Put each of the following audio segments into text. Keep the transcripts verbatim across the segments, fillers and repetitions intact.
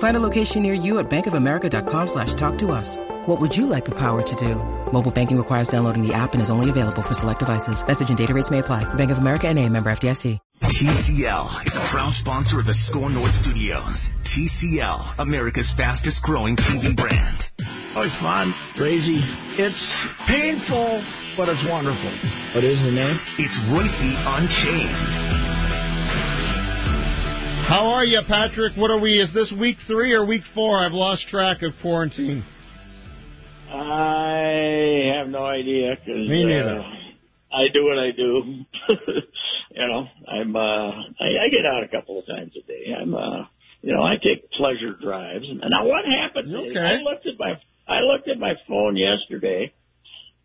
Find a location near you at bankofamerica.com slash talk to us. What would you like the power to do? Mobile banking requires downloading the app and is only available for select devices. Message and data rates may apply. Bank of America N A, member F D I C. T C L is a proud sponsor of the Score North Studios. T C L, America's fastest growing T V brand. Oh, it's fun, crazy. It's painful, but it's wonderful. What is the name? It's Reusse Unchained. How are you, Patrick? What are we? Is this week three or week four? I've lost track of quarantine. I have no idea. Cause, me neither. Uh, I do what I do. You know, I'm, uh, I, I get out a couple of times a day. I'm, uh, you know, I take pleasure drives. And now what happened okay. is I looked at my, I looked at my phone yesterday,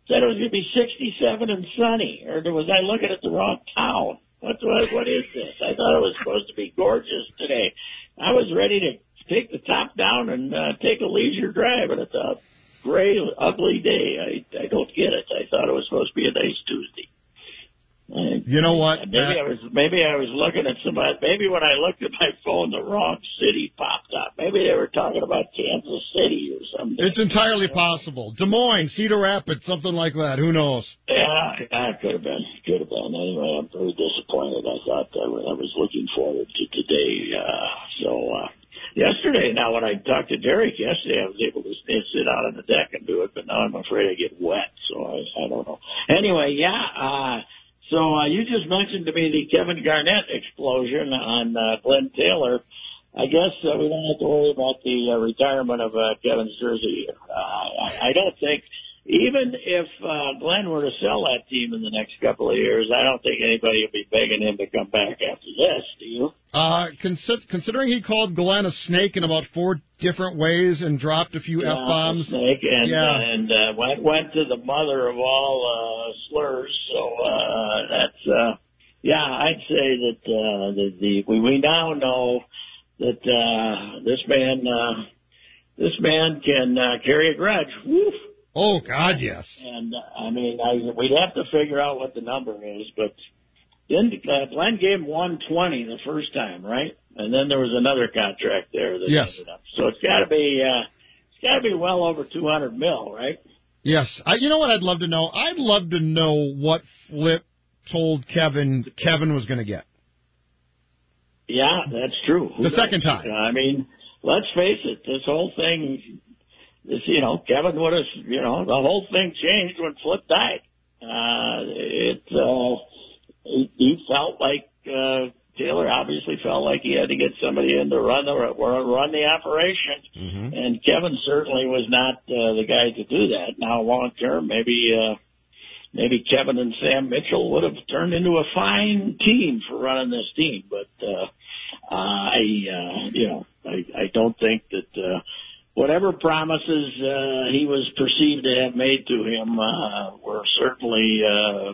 said it was going to be sixty-seven and sunny, or was I looking at the wrong town? What, what, what is this? I thought it was supposed to be gorgeous today. I was ready to take the top down and, uh, take a leisure drive, and it's a gray, ugly day. I, I don't get it. I thought it was supposed to be a nice Tuesday. You know what? Maybe Pat, I was maybe I was looking at somebody. Maybe when I looked at my phone, the wrong city popped up. Maybe they were talking about Kansas City or something. It's entirely possible. Des Moines, Cedar Rapids, something like that. Who knows? Yeah, it could have been. Could have been. Anyway, I'm very disappointed. I thought I was looking forward to today. Uh, so uh, yesterday, now when I talked to Derek yesterday, I was able to sit out on the deck and do it. But now I'm afraid I get wet. So I, I don't know. Anyway, yeah. Uh, So uh, you just mentioned to me the Kevin Garnett explosion on uh, Glen Taylor. I guess uh, we don't have to worry about the uh, retirement of uh, Kevin's jersey. Uh, I, I don't think, even if uh, Glen were to sell that team in the next couple of years, I don't think anybody will be begging him to come back after this, do you? Uh, consi- considering he called Glen a snake in about four different ways and dropped a few yeah, F-bombs. Snake and, yeah. uh, and uh, went, went to the mother of all uh, slurs. So uh, that's, uh, yeah, I'd say that uh, the, the we, we now know that uh, this man uh, this man can uh, carry a grudge. Woof. Oh, God, yes. And, uh, I mean, I, we'd have to figure out what the number is, but then uh, Glen gave him one twenty the first time, right? And then there was another contract there that yes. ended up. So it's got to be uh, it's got to be well over two hundred mil, right? Yes. I, you know what I'd love to know? I'd love to know what Flip told Kevin Kevin was going to get. Yeah, that's true. Who the knows? Second time. I mean, let's face it, this whole thing... This, you know, Kevin would have, you know, the whole thing changed when Flip died. Uh, it, uh, he, he felt like, uh, Taylor obviously felt like he had to get somebody in to run the, run the operation. Mm-hmm. And Kevin certainly was not, uh, the guy to do that. Now, long term, maybe, uh, maybe Kevin and Sam Mitchell would have turned into a fine team for running this team. But, uh, I, uh, you know, I, I don't think that, uh, whatever promises uh, he was perceived to have made to him uh, were certainly uh,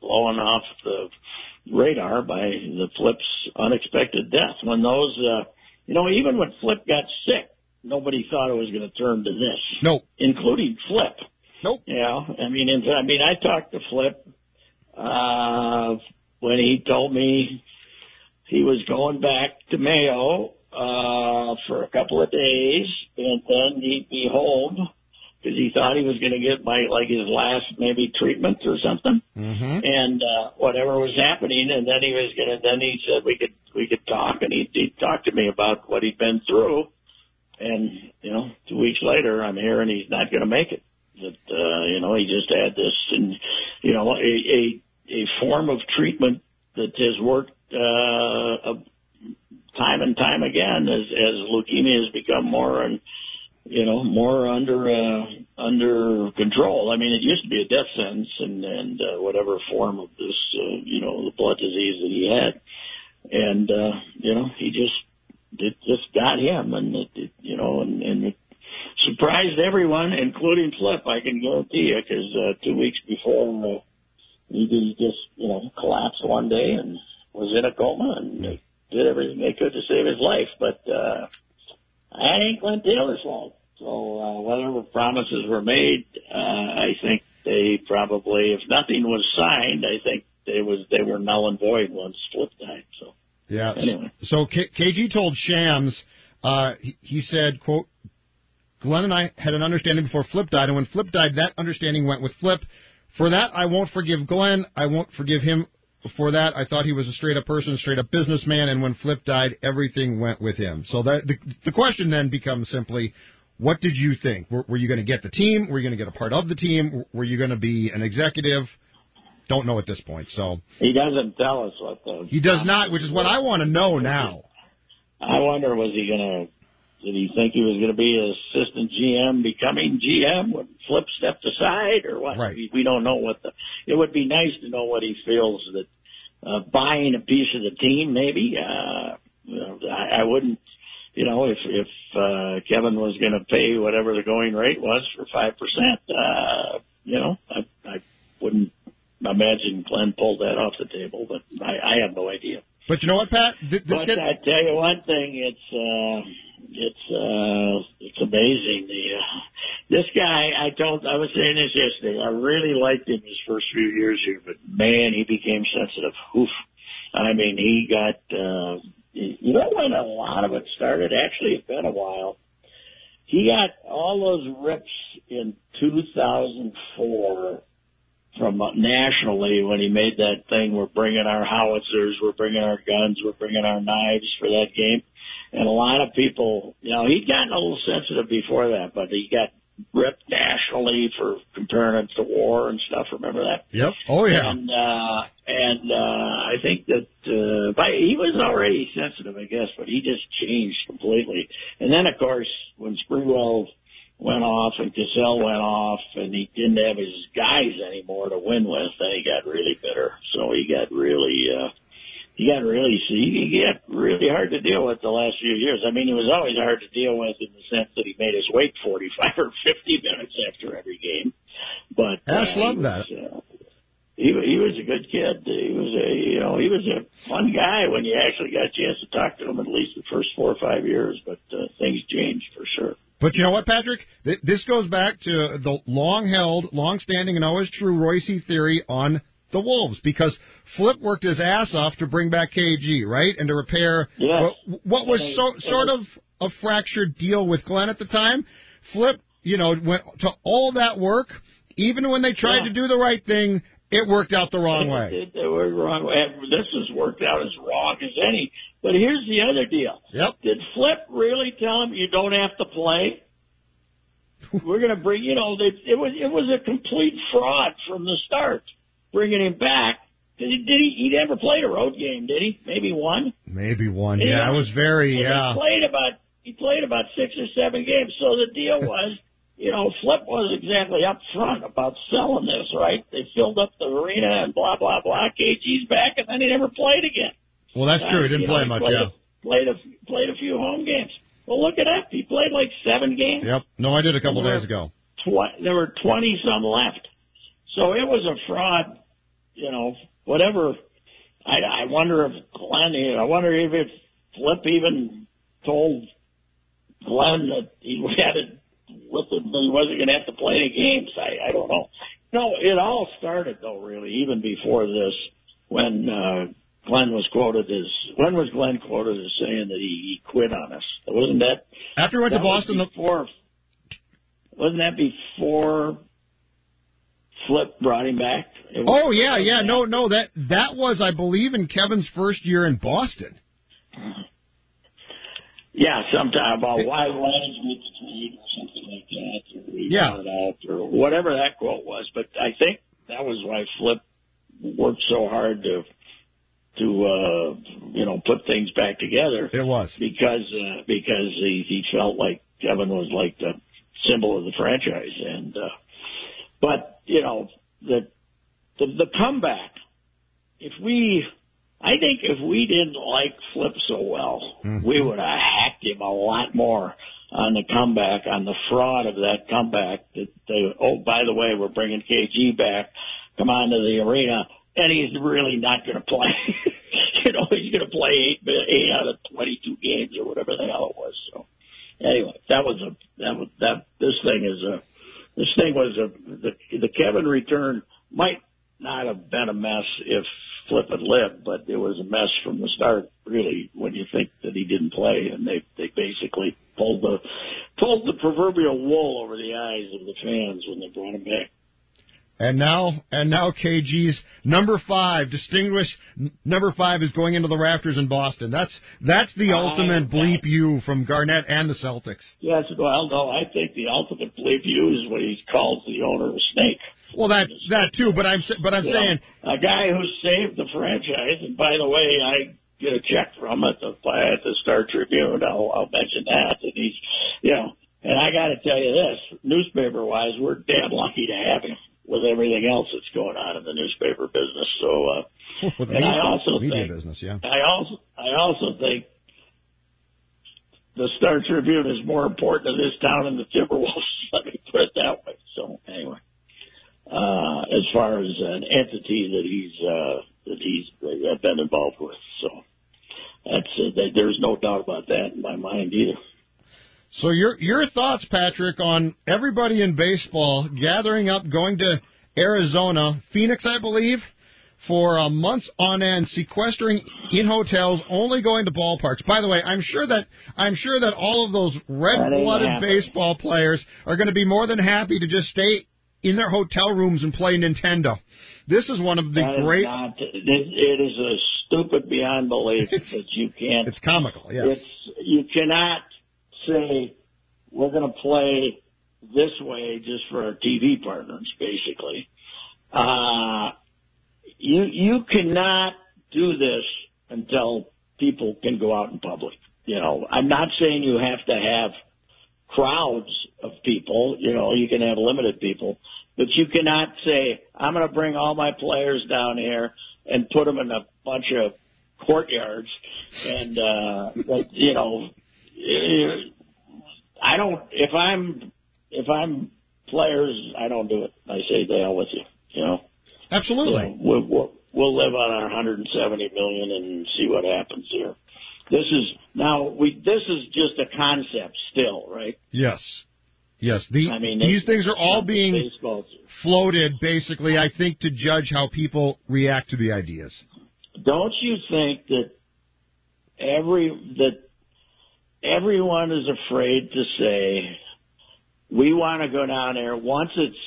blowing off the radar by the Flip's unexpected death. When those, uh, you know, even when Flip got sick, nobody thought it was going to turn to this. Nope. Including Flip. Nope. Yeah, you know, I mean, I mean, I talked to Flip uh, when he told me he was going back to Mayo uh for a couple of days, and then he'd be home because he thought he was going to get my, like his last maybe treatment or something, mm-hmm. and uh, whatever was happening. And then he was going to. Then he said we could we could talk, and he he talked to me about what he'd been through. And you know, two weeks later, I'm here, and he's not going to make it. That uh, you know, he just had this, and you know, a a, a form of treatment that has worked. Uh, a, time and time again as, as leukemia has become more and you know more under uh, under control. I mean, it used to be a death sentence, and and uh, whatever form of this uh, you know the blood disease that he had, and uh, you know he just it just got him, and it, it, you know and, and it surprised everyone, including Flip. I can guarantee you, because uh, two weeks before uh, he, he just you know collapsed one day and was in a coma, and they did everything they could to save his life, but. Uh, That ain't Glen Taylor's fault. So uh, whatever promises were made, uh, I think they probably, if nothing was signed, I think they was they were null and void once Flip died. So yeah. Anyway. So K- KG told Shams, uh, he, he said, "quote Glen and I had an understanding before Flip died, and when Flip died, that understanding went with Flip. For that, I won't forgive Glen. I won't forgive him." Before that, I thought he was a straight-up person, straight-up businessman, and when Flip died, everything went with him. So that the, the question then becomes simply, what did you think? Were, were you going to get the team? Were you going to get a part of the team? Were you going to be an executive? Don't know at this point. So he doesn't tell us what the... He does not, which is what I want to know now. I wonder, was he going to... Did he think he was going to be assistant G M, becoming G M when Flip stepped aside, or what? Right. We don't know what the. It would be nice to know what he feels that uh, buying a piece of the team, maybe. Uh, you know, I, I wouldn't, you know, if if uh, Kevin was going to pay whatever the going rate was for five percent, uh, you know, I, I wouldn't imagine Glen pulled that off the table. But I, I have no idea. But you know what, Pat? This but kid... I tell you one thing, it's. Uh, It's uh, it's amazing. The, uh, this guy, I told, I was saying this yesterday. I really liked him his first few years here, but man, he became sensitive. Oof. I mean, he got. Uh, you know when a lot of it started? Actually, it's been a while. He got all those rips in two thousand four from uh, nationally when he made that thing. We're bringing our howitzers. We're bringing our guns. We're bringing our knives for that game. And a lot of people, you know, he'd gotten a little sensitive before that, but he got ripped nationally for comparing it to war and stuff. Remember that? Yep. Oh, yeah. And, uh, and uh, I think that uh, by, he was already sensitive, I guess, but he just changed completely. And then, of course, when Sprewell went off and Cassell went off and he didn't have his guys anymore to win with, then he got really bitter. So he got really... Uh, He got really, he got really hard to deal with the last few years. I mean, he was always hard to deal with in the sense that he made us wait forty-five or fifty minutes after every game. But Ash uh, loved that. Uh, he he was a good kid. He was a you know he was a fun guy when you actually got a chance to talk to him. At least the first four or five years, but uh, things changed for sure. But you know what, Patrick? This goes back to the long-held, long-standing, and always true Reusse theory on. The Wolves, because Flip worked his ass off to bring back K G, right, and to repair yes. what, what was so, sort of a fractured deal with Glen at the time. Flip, you know, went to all that work. Even when they tried yeah. to do the right thing, it worked out the wrong way. It, it, it worked wrong way. This has worked out as wrong as any. But here's the other deal. Yep. Did Flip really tell him you don't have to play? We're going to bring, you know, it, it was it was a complete fraud from the start. Bringing him back, did he? Did he? He never played a road game, did he? Maybe one. Maybe one. Yeah, yeah. I was very. And yeah. He played about. He played about six or seven games. So the deal was, you know, Flip was exactly up front about selling this, right? They filled up the arena and blah blah blah. K G's back, and then he never played again. Well, that's uh, true. He didn't play know, much. Played yeah. A, played a played a few home games. Well, look it up. He played like seven games. Yep. No, I did a couple days ago. Tw- there were twenty some left. So it was a fraud, you know, whatever. I, I wonder if Glen, I wonder if it, Flip even told Glen that he had it with him, he wasn't going to have to play any games. I, I don't know. No, it all started, though, really, even before this, when uh, Glen was quoted as, when was Glen quoted as saying that he, he quit on us? Wasn't that? After he went to Boston. Was before, wasn't that before? Flip brought him back. Oh yeah, yeah, no, no, that that was, I believe, in Kevin's first year in Boston. Yeah, sometime about it, why why did we trade or something like that, or we yeah. got it out, or whatever that quote was. But I think that was why Flip worked so hard to to uh, you know, put things back together. It was. Because uh, because he, he felt like Kevin was like the symbol of the franchise. And uh, but, you know, the, the the comeback, if we, I think if we didn't like Flip so well, mm-hmm. we would have hacked him a lot more on the comeback, on the fraud of that comeback. That they, oh, by the way, we're bringing K G back. Come on to the arena. And he's really not going to play. You know, he's going to play eight, eight out of twenty-two games or whatever the hell it was. So, anyway, that was a that was that. This thing is a this thing was a the, the Kevin return might not have been a mess if Flip had lived, but it was a mess from the start. Really, when you think that he didn't play, and they they basically pulled the pulled the proverbial wool over the eyes of the fans when they brought him back. And now, and now K G's number five, distinguished number five, is going into the rafters in Boston. That's that's the uh, ultimate bleep you from Garnett and the Celtics. Yes, well, no, I think the ultimate bleep you is what he calls the owner a snake. Well, that that too, but I'm but I'm yeah, saying a guy who saved the franchise. And by the way, I get a check from it at the, at the Star Tribune. I'll, I'll mention that, and he's, you know, and I got to tell you this, newspaper wise, we're damn lucky to have him. With everything else that's going on in the newspaper business, so uh, well, and media, I also media think business, yeah. I also I also think the Star Tribune is more important to this town than the Timberwolves. Let me put it that way. So anyway, uh, as far as an entity that he's uh, that he's uh, been involved with, so that's uh, there's no doubt about that in my mind either. So your your thoughts, Patrick, on everybody in baseball gathering up, going to Arizona, Phoenix, I believe, for uh, months on end, sequestering in hotels, only going to ballparks. By the way, I'm sure that I'm sure that all of those red-blooded baseball players are going to be more than happy to just stay in their hotel rooms and play Nintendo. This is one of the that great. Is not, it is a stupid beyond belief that you can't. It's comical. Yes, it's, you cannot. Say we're going to play this way just for our T V partners, basically. Uh, you you cannot do this until people can go out in public. You know, I'm not saying you have to have crowds of people. You know, you can have limited people, but you cannot say I'm going to bring all my players down here and put them in a bunch of courtyards and uh, you know. I don't. If I'm, if I'm players, I don't do it. I say the hell with you. You know, absolutely. You know, we'll, we'll, we'll live on our one hundred seventy million and see what happens here. This is now we. This is just a concept, still, right? Yes, yes. The, I mean, these they, things are all being floated, basically. I think to judge how people react to the ideas. Don't you think that every that. Everyone is afraid to say, we want to go down there once it's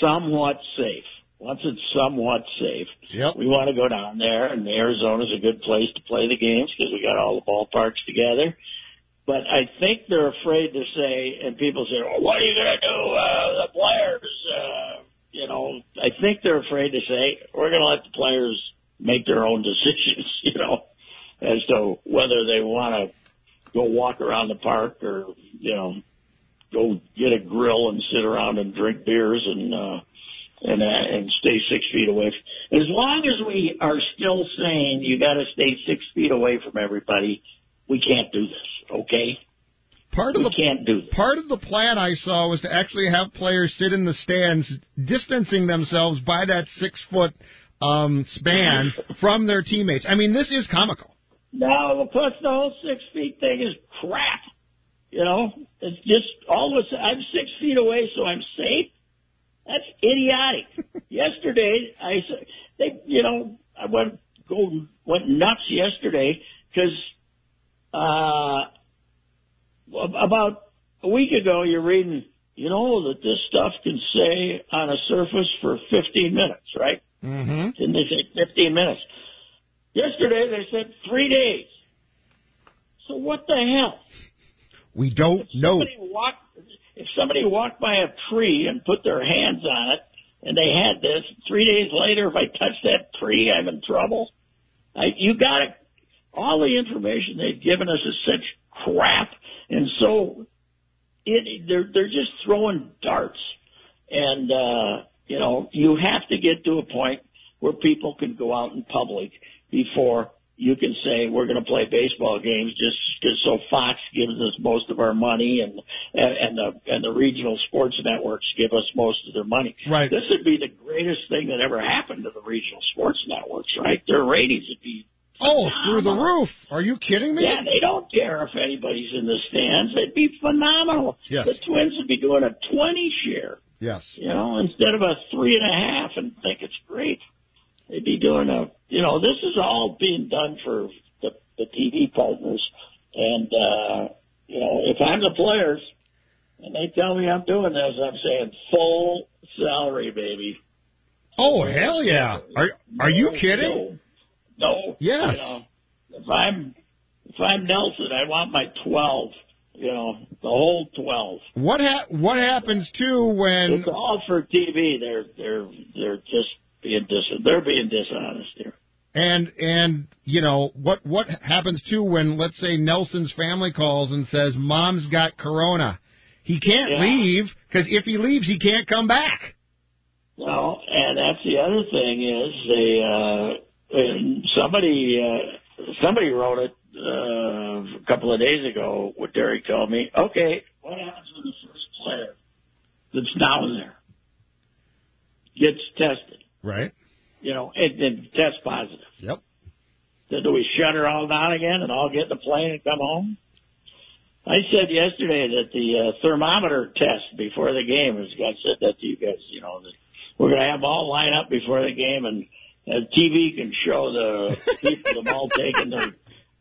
somewhat safe. Once it's somewhat safe, yep. We want to go down there, and Arizona's a good place to play the games because we got all the ballparks together. But I think they're afraid to say, and people say, well, what are you going to do, uh, the players? Uh, you know, I think they're afraid to say, we're going to let the players make their own decisions, you know, as to whether they want to go walk around the park or, you know, go get a grill and sit around and drink beers and uh, and uh, and stay six feet away. As long as we are still saying you got to stay six feet away from everybody, we can't do this, okay? Part of we the, can't do this. Part of the plan I saw was to actually have players sit in the stands, distancing themselves by that six-foot um, span from their teammates. I mean, this is comical. No, plus the whole six feet thing is crap. You know, it's just all of a sudden, I'm six feet away, so I'm safe. That's idiotic. Yesterday, I they you know I went go went nuts yesterday because uh, about a week ago you're reading you know that this stuff can stay on a surface for fifteen minutes, right? Mm-hmm. Didn't they say fifteen minutes? Yesterday, they said three days. So what the hell? We don't know. Walked, if somebody walked by a tree and put their hands on it, and they had this, three days later, if I touch that tree, I'm in trouble. I, you got to all the information they've given us is such crap. And so it, they're, they're just throwing darts. And, uh, you know, you have to get to a point where people can go out in public before you can say we're going to play baseball games just because so Fox gives us most of our money and, and, and the, and the regional sports networks give us most of their money. Right. This would be the greatest thing that ever happened to the regional sports networks, right? Their ratings would be phenomenal. Oh, through the roof. Are you kidding me? Yeah, they don't care if anybody's in the stands. They'd be phenomenal. Yes. The Twins would be doing a twenty share. Yes. You know, instead of a three and a half and think it's great. They'd be doing a, you know, this is all being done for the, the T V partners. And, uh, you know, if I'm the players and they tell me I'm doing this, I'm saying full salary, baby. Oh, hell yeah. Are are you kidding? No. Yes. You know, if I'm, if I'm Nelson, I want my twelve. You know, the whole twelve. What ha- what happens too when it's all for T V? They're they're they're just being dis- they're being dishonest here. And and you know what what happens too when, let's say, Nelson's family calls and says Mom's got corona. He can't yeah. leave, because if he leaves, he can't come back. No, and that's the other thing is they uh, somebody uh, somebody wrote it. Uh, a couple of days ago, what Derek told me, okay, what happens when the first player that's down there gets tested? Right. You know, and, and test positive. Yep. Then do we shut her all down again and all get in the plane and come home? I said yesterday that the uh, thermometer test before the game, as I said that to you guys, you know, that we're going to have them all line up before the game, and, and T V can show the people them all taking their...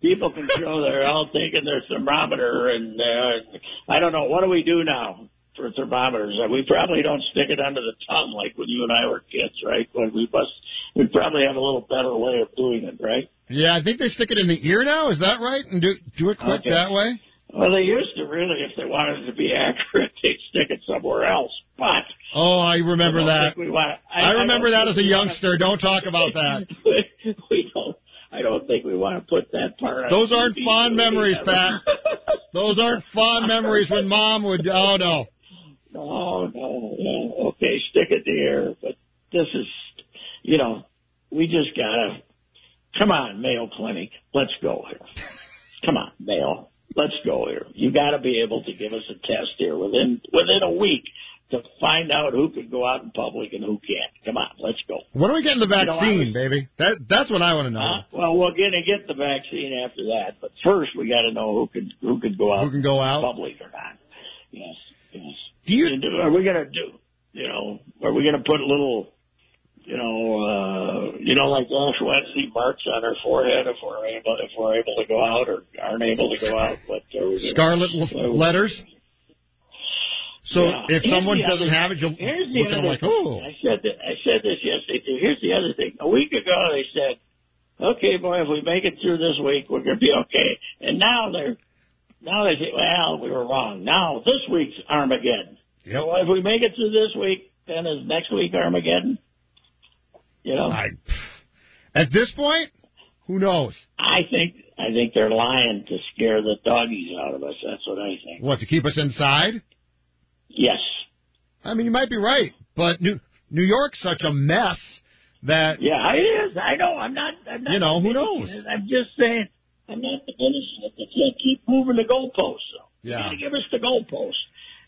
People can show they're all taking their thermometer, and uh, I don't know. What do we do now for thermometers? We probably don't stick it under the tongue like when you and I were kids, right? When we must, we probably have a little better way of doing it, right? Yeah, I think they stick it in the ear now. Is that right? And do do it quick okay. that way? Well, they used to really, if they wanted to be accurate, they'd stick it somewhere else. But oh, I remember I that. Wanna, I, I remember I that as a youngster. Don't talk about that. We don't. I don't think we want to put that part on. Those aren't T V fond memories, Pat. Those aren't fond memories when Mom would, oh, no. No, no, no. Okay, stick it there. But this is, you know, we just got to, come on, Mayo Clinic, let's go here. Come on, Mayo, let's go here. You got to be able to give us a test here within within a week to find out who can go out in public and who can't. Come on, let's go. When are we getting the vaccine, you know, was, baby? That, that's what I want to know. Uh, well, we're going to get the vaccine after that, but first we got to know who can who can go out who can go out in public or not. Yes, yes. Do you, are we going to do, you know, are we going to put a little, you know, uh, you know, like Ash Wednesday marks on her forehead if we're able if we're able to go out or aren't able to go out? But scarlet gonna, letters. So yeah. if someone doesn't other, have it, you'll look at them like, oh. I said, that, I said this yesterday, too. Here's the other thing. A week ago, they said, okay, boy, if we make it through this week, we're going to be okay. And now they're, now they say, well, we were wrong. Now, this week's Armageddon. Yep. So if we make it through this week, then is next week Armageddon? You know? I, at this point, who knows? I think I think they're lying to scare the doggies out of us. That's what I think. What, to keep us inside? Yes. I mean, you might be right, but New, New York's such a mess that... Yeah, it is. I know. I'm not... I'm not you know, who knows? I'm just saying, I'm not diminishing it. They can't keep moving the goalposts. So. Yeah. You got to give us the goalposts.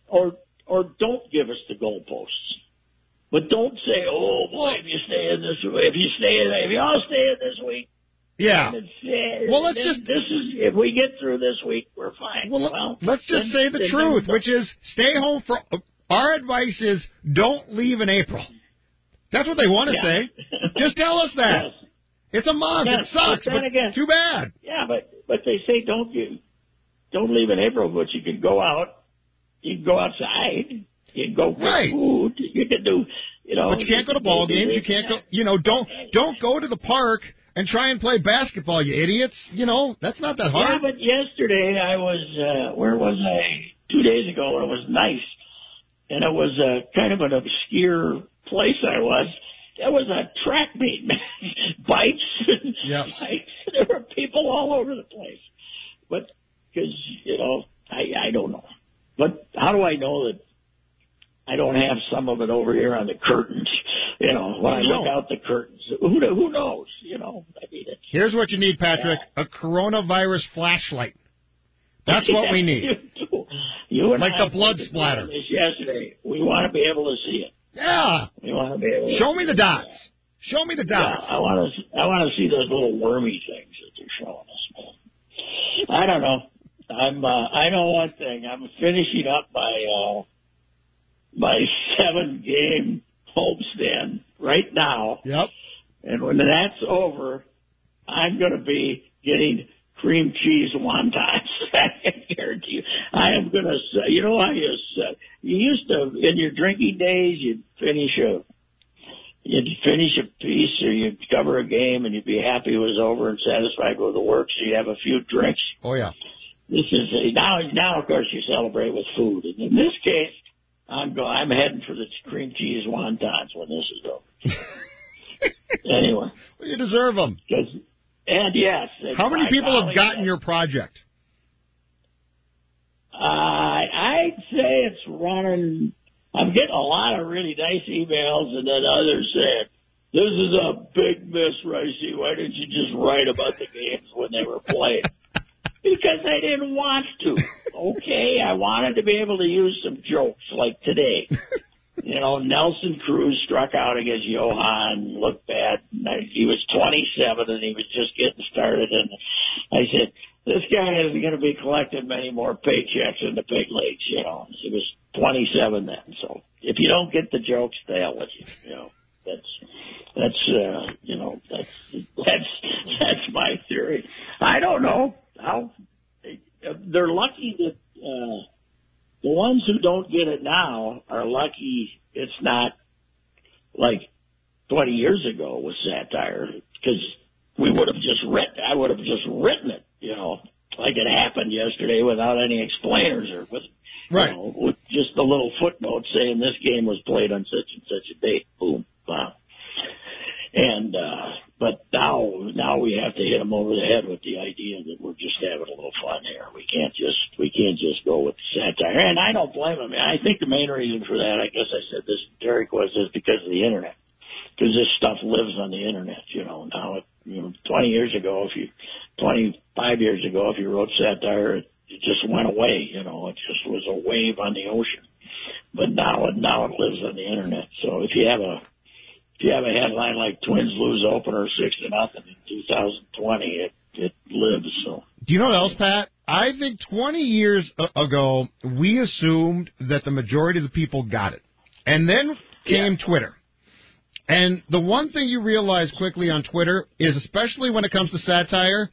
Or, or don't give us the goalposts. But don't say, oh, boy, if you stay in this week, if you stay in, if you all stay in this week... Yeah. Say, well, let's just... This is, if we get through this week, we're fine. Well, well let's just then, say the then, truth, then, which is stay home for... Our advice is don't leave in April. That's what they want to yeah. say. Just tell us that. Yes. It's a month. Yes. It sucks, but, but again, too bad. Yeah, but, but they say don't you, don't leave in April, but you can go out. You can go outside. You can go right. get food. You can do, you know... But you can't go to ball games. You can't go... You know, don't don't go to the park... And try and play basketball, you idiots. You know, that's not that hard. Yeah, but yesterday I was, uh, where was I? Two days ago, and it was nice. And it was uh, kind of an obscure place I was. There was a track meet, bikes and yep. bikes. There were people all over the place. But because, you know, I, I don't know. But how do I know that I don't have some of it over here on the curtains? You know, when I, I look know. out the curtains, who who knows? You know, I mean, it's, here's what you need, Patrick: yeah. a coronavirus flashlight. That's what we need. you you and like I the blood splatter. This yesterday, we want to be able to see it. Yeah. We want to be able. To show me the dots. Show me the dots. Yeah, I want to. I want to see those little wormy things that they're showing us. I don't know. I'm. Uh, I know one thing. I'm finishing up my uh, my seven game homestand right now. Yep. And when that's over, I'm going to be getting cream cheese wontons. I guarantee you. I am going to say, you know, I just, uh, you used to, in your drinking days, you'd finish a, you'd finish a piece or you'd cover a game and you'd be happy it was over and satisfied with the work, so you'd have a few drinks. Oh, yeah. This is, a, now, now, of course, you celebrate with food. And in this case, I'm go, I'm heading for the cream cheese wontons when this is over. Anyway. Well, you deserve them. And yes. How many people have gotten your project? Uh, I'd say it's running. I'm getting a lot of really nice emails, and then others saying, this is a big miss, Reusse. Why didn't you just write about the games when they were played? Because I didn't want to. Okay, I wanted to be able to use some jokes like today. You know, Nelson Cruz struck out against Johan, looked bad. He was twenty-seven, and he was just getting started. And I said, this guy isn't going to be collecting many more paychecks in the big leagues, you know. He was twenty-seven then. So if you don't get the jokes, the hell with you, you know. That's, that's uh, you know, that's, that's, that's my theory. I don't know. I'll, they're lucky that uh, the ones who don't get it now are lucky it's not like twenty years ago with satire, because we would have just written, I would have just written it, you know, like it happened yesterday without any explainers or with, right. you know, with just the little footnote saying this game was played on such and such a date. Boom. Wow. And, uh, but now, now we have to hit them over the head with the idea that we're just having a little fun here. We can't just, we can't just go with the satire. And I don't blame them. I think the main reason for that, I guess I said this to Derek, was is because of the internet. Because this stuff lives on the internet, you know. Now, you know, twenty years ago, if you, twenty-five years ago, if you wrote satire, it, it just went away, you know. It just was a wave on the ocean. But now, now it lives on the internet. So if you have a, If you have a headline like Twins lose opener six to nothing in two thousand twenty, it, it lives. So. Do you know what else, Pat? I think twenty years ago, we assumed that the majority of the people got it. And then came yeah. Twitter. And the one thing you realize quickly on Twitter is, especially when it comes to satire,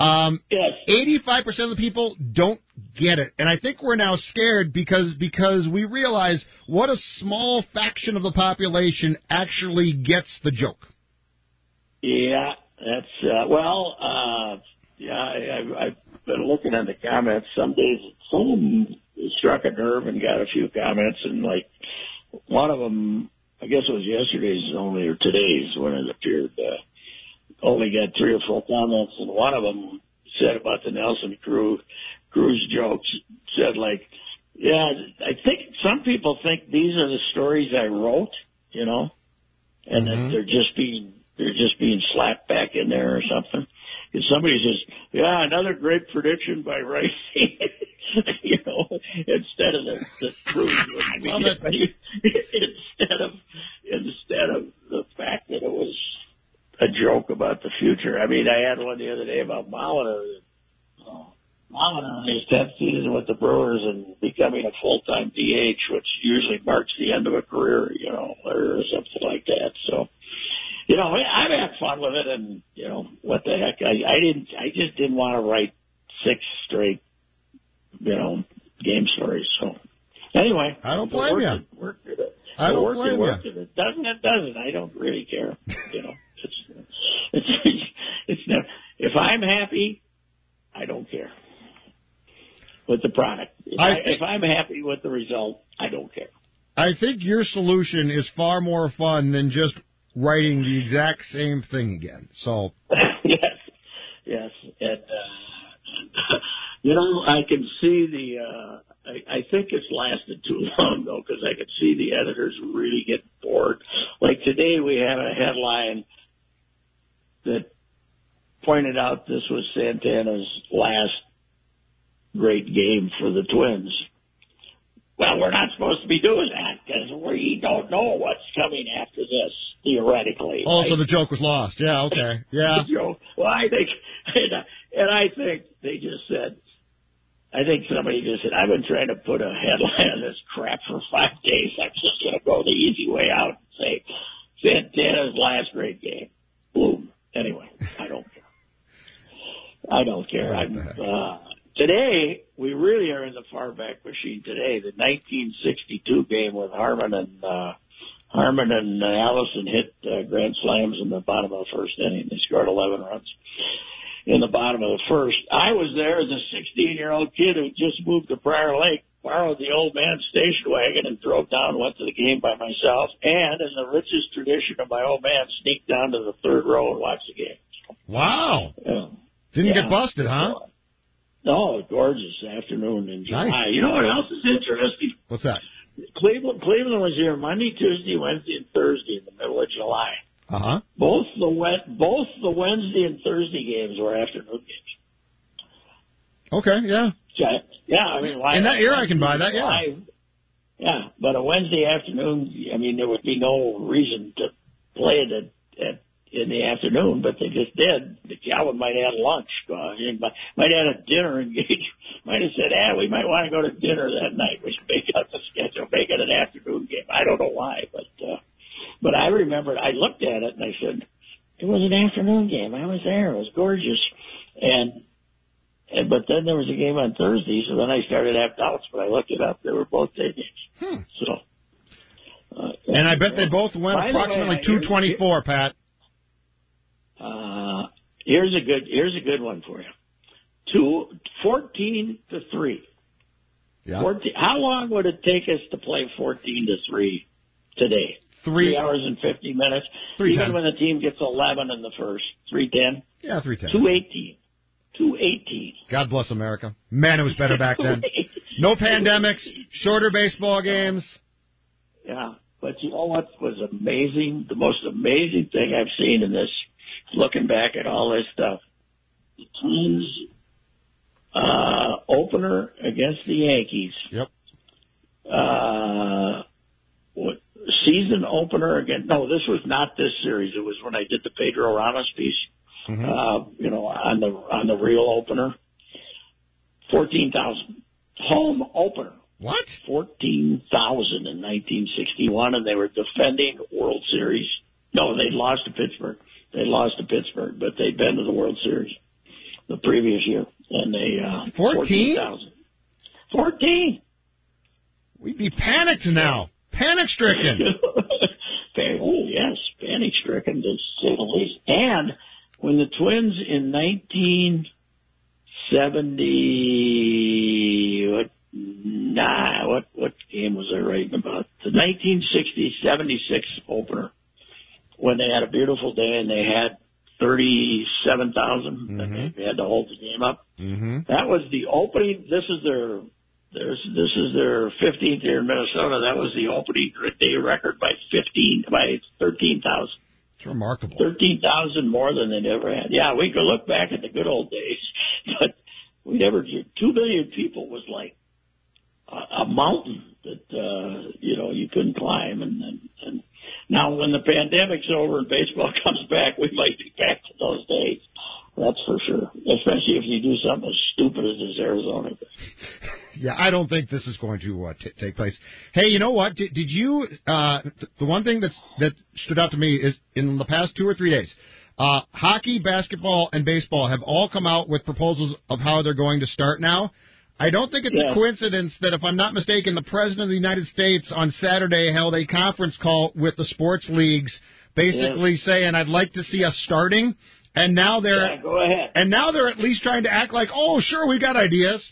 um, yes. eighty-five percent of the people don't get it. And I think we're now scared because because we realize what a small faction of the population actually gets the joke. Yeah, that's, uh, well, uh, yeah, I, I've been looking at the comments. Some days someone struck a nerve and got a few comments, and like one of them, I guess it was yesterday's only or today's when it appeared, uh, only got three or four comments, and one of them said about the Nelson Cruz, Cruz jokes, said like, yeah, I think some people think these are the stories I wrote, you know, and mm-hmm. that they're just being, they're just being slapped back in there or something. And somebody says, yeah, another great prediction by Reusse, you know, instead of the, the Cruz. instead of, instead of the fact that it was a joke about the future. I mean, I had one the other day about Molitor. Oh, Molitor in his tenth season with the Brewers and becoming a full-time D H, which usually marks the end of a career, you know, or something like that. So, you know, I've had fun with it, and you know, what the heck? I, I didn't. I just didn't want to write six straight, you know, game stories. So, anyway, I don't blame you. It, worked it, I don't worked blame it, worked you. It, it doesn't. It doesn't. I don't really care. You know. It's, it's, it's never, if I'm happy, I don't care with the product. If, I think, I, if I'm happy with the result, I don't care. I think your solution is far more fun than just writing the exact same thing again. So yes, yes, and uh, you know, I can see the. Uh, I, I think it's lasted too long though, because I can see the editors really get bored. Like today, we had a headline that pointed out this was Santana's last great game for the Twins. Well, we're not supposed to be doing that because we don't know what's coming after this, theoretically. Oh, right? So the joke was lost. Yeah, okay. Yeah. The joke. Well, I think, and I think they just said, I think somebody just said, I've been trying to put a headline on this crap for five days. I'm just going to go the easy way out and say, Santana's last great game. Boom. Anyway, I don't care. I don't care. I'm, uh, today, we really are in the far back machine today. The nineteen sixty-two game with Harmon and uh, Harmon and Allison hit uh, grand slams in the bottom of the first inning. They scored eleven runs in the bottom of the first. I was there as a sixteen-year-old kid who just moved to Prior Lake, borrowed the old man's station wagon and drove down, went to the game by myself, and in the richest tradition of my old man, sneaked down to the third row and watched the game. Wow. Yeah. Didn't yeah. get busted, huh? No, gorgeous afternoon in July. Nice. You know what else is interesting? What's that? Cleveland Cleveland was here Monday, Tuesday, Wednesday, and Thursday in the middle of July. Uh-huh. Both the wet, both the Wednesday and Thursday games were afternoon games. Okay, yeah. Yeah, I mean, why? In that year, I can buy that, yeah. Live, yeah, but a Wednesday afternoon, I mean, there would be no reason to play it at, at, in the afternoon, but they just did. The Calvin might add lunch, uh, might add a dinner engagement. Might have said, ah, we might want to go to dinner that night. We should make up the schedule, make it an afternoon game. I don't know why, but uh, but I remembered, I looked at it and I said, it was an afternoon game. I was there. It was gorgeous. And But then there was a game on Thursday, so then I started to have doubts, but I looked it up. They were both day games. Hmm. So, uh, yeah. And I bet they both went By approximately way, two twenty-four, Pat. Uh, here's a good here's a good one for you. Two, fourteen to three. Yeah. fourteen, how long would it take us to play fourteen to three today? Three, three hours and fifty minutes. Three Even ten. When the team gets eleven in the first. three ten? Yeah, three ten. two eighteen. two eighteen. God bless America. Man, it was better back then. No pandemics, shorter baseball games. Yeah, but you know what was amazing? The most amazing thing I've seen in this, looking back at all this stuff, the Twins uh, opener against the Yankees. Yep. Uh, what, season opener against, no, this was not this series. It was when I did the Pedro Ramos piece. Mm-hmm. Uh, you know, on the on the real opener, fourteen thousand home opener. What? Fourteen thousand in nineteen sixty one, and they were defending World Series. No, they lost to Pittsburgh. They lost to Pittsburgh, but they'd been to the World Series the previous year, and they uh, fourteen thousand. Fourteen. We'd be panicked now, panic stricken. Oh yes, panic stricken to say the least, and. When the Twins in nineteen seventy, what, nah, what, what game was I writing about? The nineteen sixty seventy-six opener, when they had a beautiful day and they had thirty-seven thousand, mm-hmm. and they had to hold the game up. Mm-hmm. That was the opening. This is their, their, this is their fifteenth year in Minnesota. That was the opening day record by fifteen, by thirteen thousand. It's remarkable. thirteen thousand more than they'd ever had. Yeah, we could look back at the good old days, but we never did. Two million people was like a, a mountain that, uh, you know, you couldn't climb. And, and, and now when the pandemic's over and baseball comes back, we might be back to those days. That's for sure, especially if you do something as stupid as this Arizona. Yeah, I don't think this is going to uh, t- take place. Hey, you know what? Did, did you uh, – th- the one thing that's, that stood out to me is in the past two or three days, uh, hockey, basketball, and baseball have all come out with proposals of how they're going to start now. I don't think it's yeah. a coincidence that, if I'm not mistaken, the President of the United States on Saturday held a conference call with the sports leagues basically yeah. saying, I'd like to see us starting – And now they're yeah, go ahead. And now they're at least trying to act like, oh, sure, we got ideas.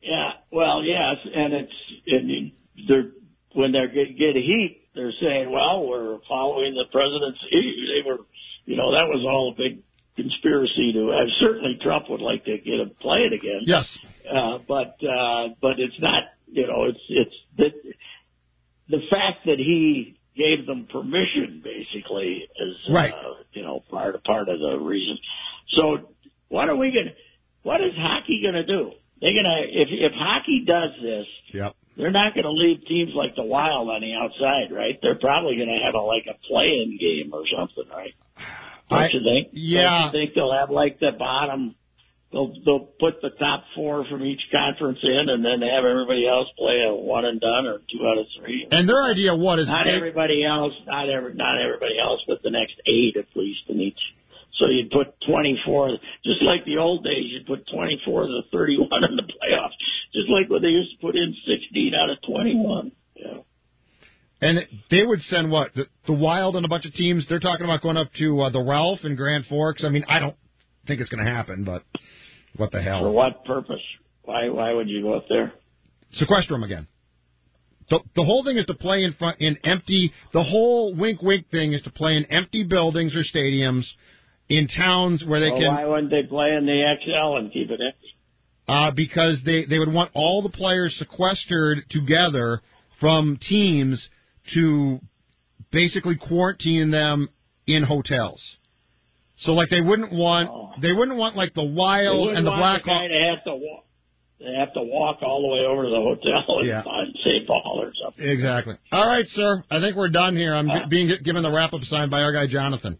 Yeah, well, yes, and it's and they're when they get heat, they're saying, well, we're following the president's eve. They were, you know, that was all a big conspiracy to, uh, certainly Trump would like to get him play it again. Yes. Uh, but, uh, but it's not, you know, it's, it's the, the fact that he gave them permission basically is, right. uh, you know, part, part of the reason. So what are we going to, what is hockey going to do? They're going to, if, if hockey does this, yep. they're not going to leave teams like the Wild on the outside, right? They're probably going to have a, like a play-in game or something, right? Don't I, you think? Yeah. Don't you think they'll have like the bottom, they'll, they'll put the top four from each conference in and then have everybody else play a one and done or two out of three. And their idea of what is not eight? everybody else, not every, not everybody else, but the next eight at least in each. So you'd put twenty-four, just like the old days, you'd put twenty-four of the thirty-one in the playoffs, just like when they used to put in sixteen out of twenty-one. Yeah. And they would send what? The, the Wild and a bunch of teams? They're talking about going up to uh, the Ralph and Grand Forks. I mean, I don't think it's going to happen, but what the hell? For what purpose? Why Why would you go up there? Sequester them again. The, the whole thing is to play in front, in empty, the whole wink-wink thing is to play in empty buildings or stadiums. In towns where they well, can... Why wouldn't they play in the X L and keep it empty? Uh, because they, they would want all the players sequestered together from teams to basically quarantine them in hotels. So, like, they wouldn't want... Oh. They wouldn't want, like, the Wild and the Blackhawks... They have to walk. They have to walk all the way over to the hotel in yeah. Saint Paul or something. Exactly. All right, sir. I think we're done here. I'm uh, being given the wrap-up sign by our guy, Jonathan.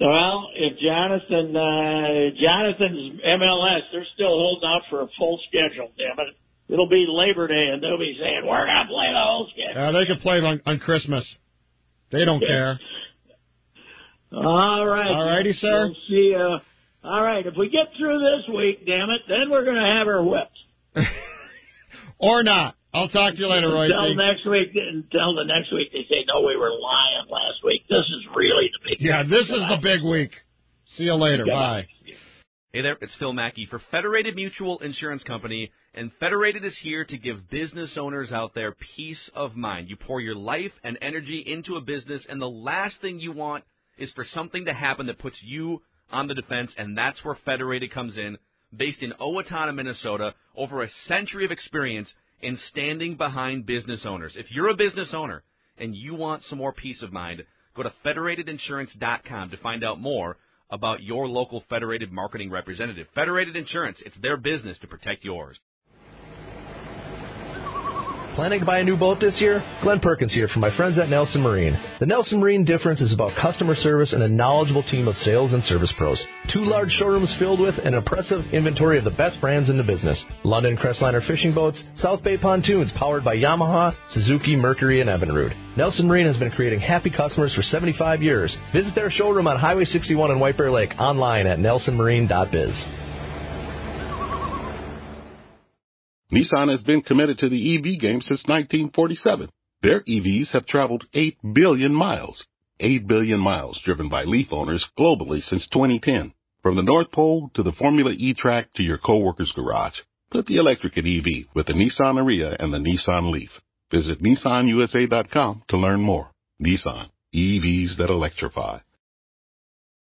Well, if Jonathan, uh, Jonathan's M L S, they're still holding out for a full schedule, damn it. It'll be Labor Day, and they'll be saying, we're going to play the whole schedule. Uh, they can play it on, on Christmas. They don't yeah. care. All right. All righty, sir. We'll see you. All right. If we get through this week, damn it, then we're going to have her whipped. Or not. I'll talk to you later, Roy. Until next week, until the next week, they say, no, we were lying last week. This is really the big yeah, week. Yeah, this is the big week. See you later. Bye. Hey there, it's Phil Mackey for Federated Mutual Insurance Company, and Federated is here to give business owners out there peace of mind. You pour your life and energy into a business, and the last thing you want is for something to happen that puts you on the defense, and that's where Federated comes in. Based in Owatonna, Minnesota, over a century of experience in standing behind business owners. If you're a business owner and you want some more peace of mind, go to federated insurance dot com to find out more about your local Federated marketing representative. Federated Insurance, it's their business to protect yours. Planning to buy a new boat this year? Glenn Perkins here from my friends at Nelson Marine. The Nelson Marine difference is about customer service and a knowledgeable team of sales and service pros. Two large showrooms filled with an impressive inventory of the best brands in the business. London Crestliner fishing boats, South Bay pontoons powered by Yamaha, Suzuki, Mercury, and Evinrude. Nelson Marine has been creating happy customers for seventy-five years. Visit their showroom on Highway sixty-one in White Bear Lake, online at nelson marine dot biz. Nissan has been committed to the E V game since nineteen forty-seven. Their E Vs have traveled eight billion miles. eight billion miles driven by Leaf owners globally since twenty ten. From the North Pole to the Formula E track to your coworker's garage. Put the electric in E V with the Nissan Ariya and the Nissan Leaf. Visit nissan u s a dot com to learn more. Nissan, E Vs that electrify.